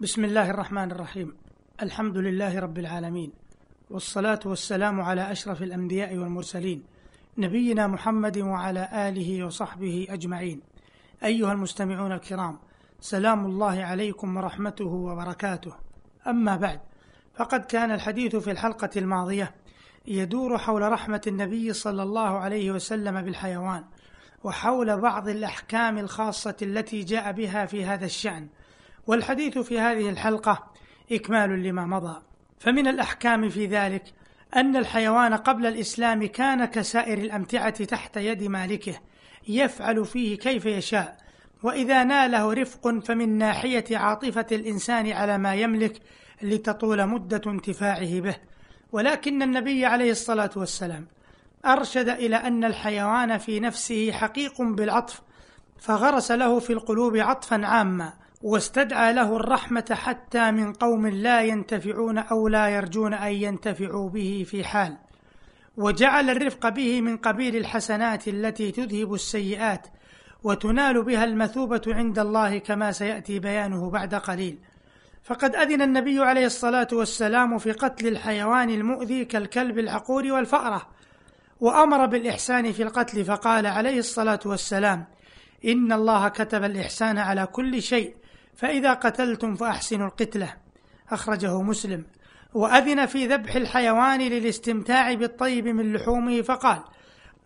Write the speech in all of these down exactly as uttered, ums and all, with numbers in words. بسم الله الرحمن الرحيم. الحمد لله رب العالمين، والصلاة والسلام على أشرف الأنبياء والمرسلين، نبينا محمد وعلى آله وصحبه أجمعين. أيها المستمعون الكرام، سلام الله عليكم ورحمته وبركاته. أما بعد، فقد كان الحديث في الحلقة الماضية يدور حول رحمة النبي صلى الله عليه وسلم بالحيوان، وحول بعض الأحكام الخاصة التي جاء بها في هذا الشأن، والحديث في هذه الحلقة إكمال لما مضى. فمن الأحكام في ذلك أن الحيوان قبل الإسلام كان كسائر الأمتعة تحت يد مالكه، يفعل فيه كيف يشاء، وإذا ناله رفق فمن ناحية عاطفة الإنسان على ما يملك لتطول مدة انتفاعه به. ولكن النبي عليه الصلاة والسلام أرشد إلى أن الحيوان في نفسه حقيق بالعطف، فغرس له في القلوب عطفا عاما، واستدعى له الرحمة حتى من قوم لا ينتفعون أو لا يرجون أن ينتفعوا به في حال، وجعل الرفق به من قبيل الحسنات التي تذهب السيئات، وتنال بها المثوبة عند الله كما سيأتي بيانه بعد قليل. فقد أذن النبي عليه الصلاة والسلام في قتل الحيوان المؤذي كالكلب العقور والفأرة، وأمر بالإحسان في القتل، فقال عليه الصلاة والسلام: إن الله كتب الإحسان على كل شيء، فإذا قتلتم فأحسنوا القتلة. أخرجه مسلم. وأذن في ذبح الحيوان للاستمتاع بالطيب من لحومه، فقال: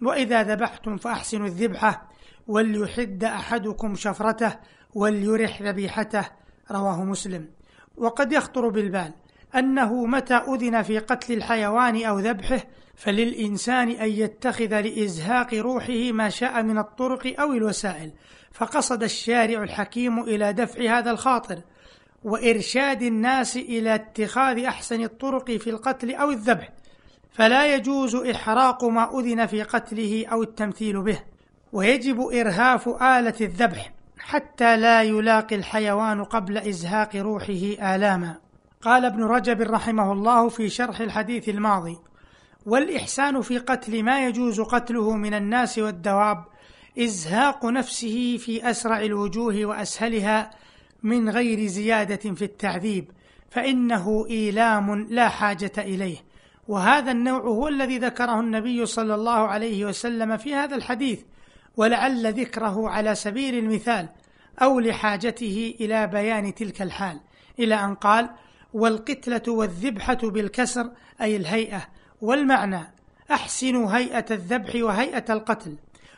وإذا ذبحتم فأحسنوا الذبحة، وليحد أحدكم شفرته، وليرح ذبيحته. رواه مسلم. وقد يخطر بالبال أنه متى أذن في قتل الحيوان أو ذبحه فللإنسان أن يتخذ لإزهاق روحه ما شاء من الطرق أو الوسائل، فقصد الشارع الحكيم إلى دفع هذا الخاطر وإرشاد الناس إلى اتخاذ أحسن الطرق في القتل أو الذبح، فلا يجوز إحراق ما أذن في قتله أو التمثيل به، ويجب إرهاف آلة الذبح حتى لا يلاقي الحيوان قبل إزهاق روحه آلاما. قال ابن رجب رحمه الله في شرح الحديث الماضي: والإحسان في قتل ما يجوز قتله من الناس والدواب إزهاق نفسه في أسرع الوجوه وأسهلها، من غير زيادة في التعذيب، فإنه إيلام لا حاجة إليه. وهذا النوع هو الذي ذكره النبي صلى الله عليه وسلم في هذا الحديث، ولعل ذكره على سبيل المثال أو لحاجته إلى بيان تلك الحال، إلى أن قال: والقتلة والذبحة بالكسر، أي الهيئة. والمعنى: أحسنوا هيئة الذبح وهيئة القتل.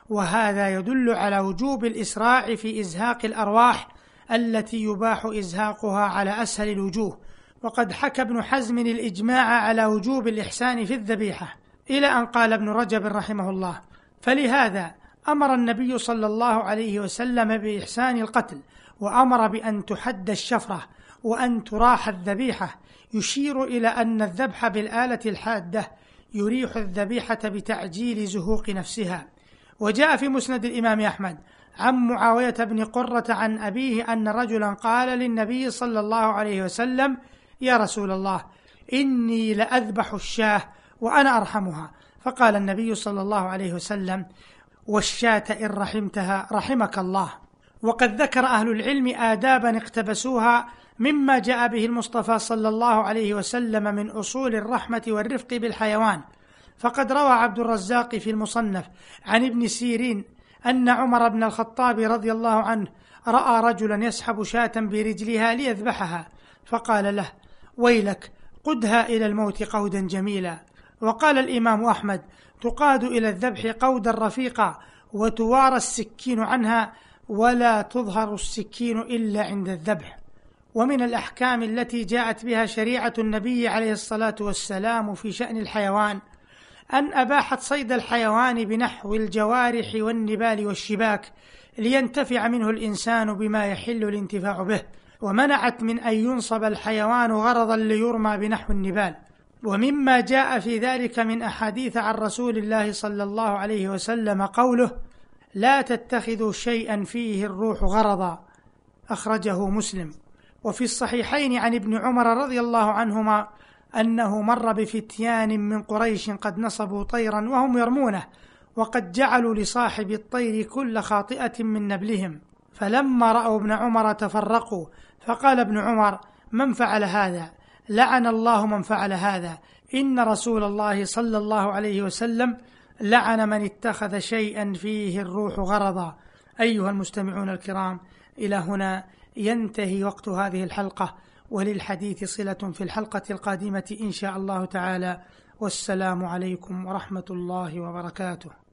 وهذا يدل على وجوب الإسراع في إزهاق الأرواح التي يباح إزهاقها على أسهل الوجوه. وقد حكى ابن حزم الإجماع على وجوب الإحسان في الذبيحة، إلى أن قال ابن رجب رحمه الله: فلهذا أمر النبي صلى الله عليه وسلم بإحسان القتل، وأمر بأن تحد الشفرة وأن تراح الذبيحة، يشير إلى أن الذبح بالآلة الحادة يريح الذبيحة بتعجيل زهوق نفسها. وجاء في مسند الإمام أحمد عن معاوية بن قرة عن أبيه أن رجلا قال للنبي صلى الله عليه وسلم: يا رسول الله، إني لأذبح الشاة وأنا أرحمها. فقال النبي صلى الله عليه وسلم: والشاة إن رحمتها رحمك الله. وقد ذكر أهل العلم آدابا اقتبسوها مما جاء به المصطفى صلى الله عليه وسلم من أصول الرحمة والرفق بالحيوان. فقد روى عبد الرزاق في المصنف عن ابن سيرين أن عمر بن الخطاب رضي الله عنه رأى رجلا يسحب شاة برجلها ليذبحها، فقال له: ويلك، قدها إلى الموت قودا جميلا. وقال الإمام أحمد: تقاد إلى الذبح قودا رفيقا، وتوارى السكين عنها، ولا تظهر السكين إلا عند الذبح. ومن الأحكام التي جاءت بها شريعة النبي عليه الصلاة والسلام في شأن الحيوان أن أباحت صيد الحيوان بنحو الجوارح والنبال والشباك، لينتفع منه الإنسان بما يحل الانتفاع به، ومنعت من أن ينصب الحيوان غرضا ليرمى بنحو النبال. ومما جاء في ذلك من أحاديث عن رسول الله صلى الله عليه وسلم قوله: لا تتخذوا شيئا فيه الروح غرضا. أخرجه مسلم. وفي الصحيحين عن ابن عمر رضي الله عنهما أنه مر بفتيان من قريش قد نصبوا طيرا وهم يرمونه، وقد جعلوا لصاحب الطير كل خاطئة من نبلهم، فلما رأوا ابن عمر تفرقوا، فقال ابن عمر: من فعل هذا لعن الله من فعل هذا، إن رسول الله صلى الله عليه وسلم لعن من اتخذ شيئا فيه الروح غرضا. أيها المستمعون الكرام، إلى هنا ينتهي وقت هذه الحلقة، وللحديث صلة في الحلقة القادمة إن شاء الله تعالى، والسلام عليكم ورحمة الله وبركاته.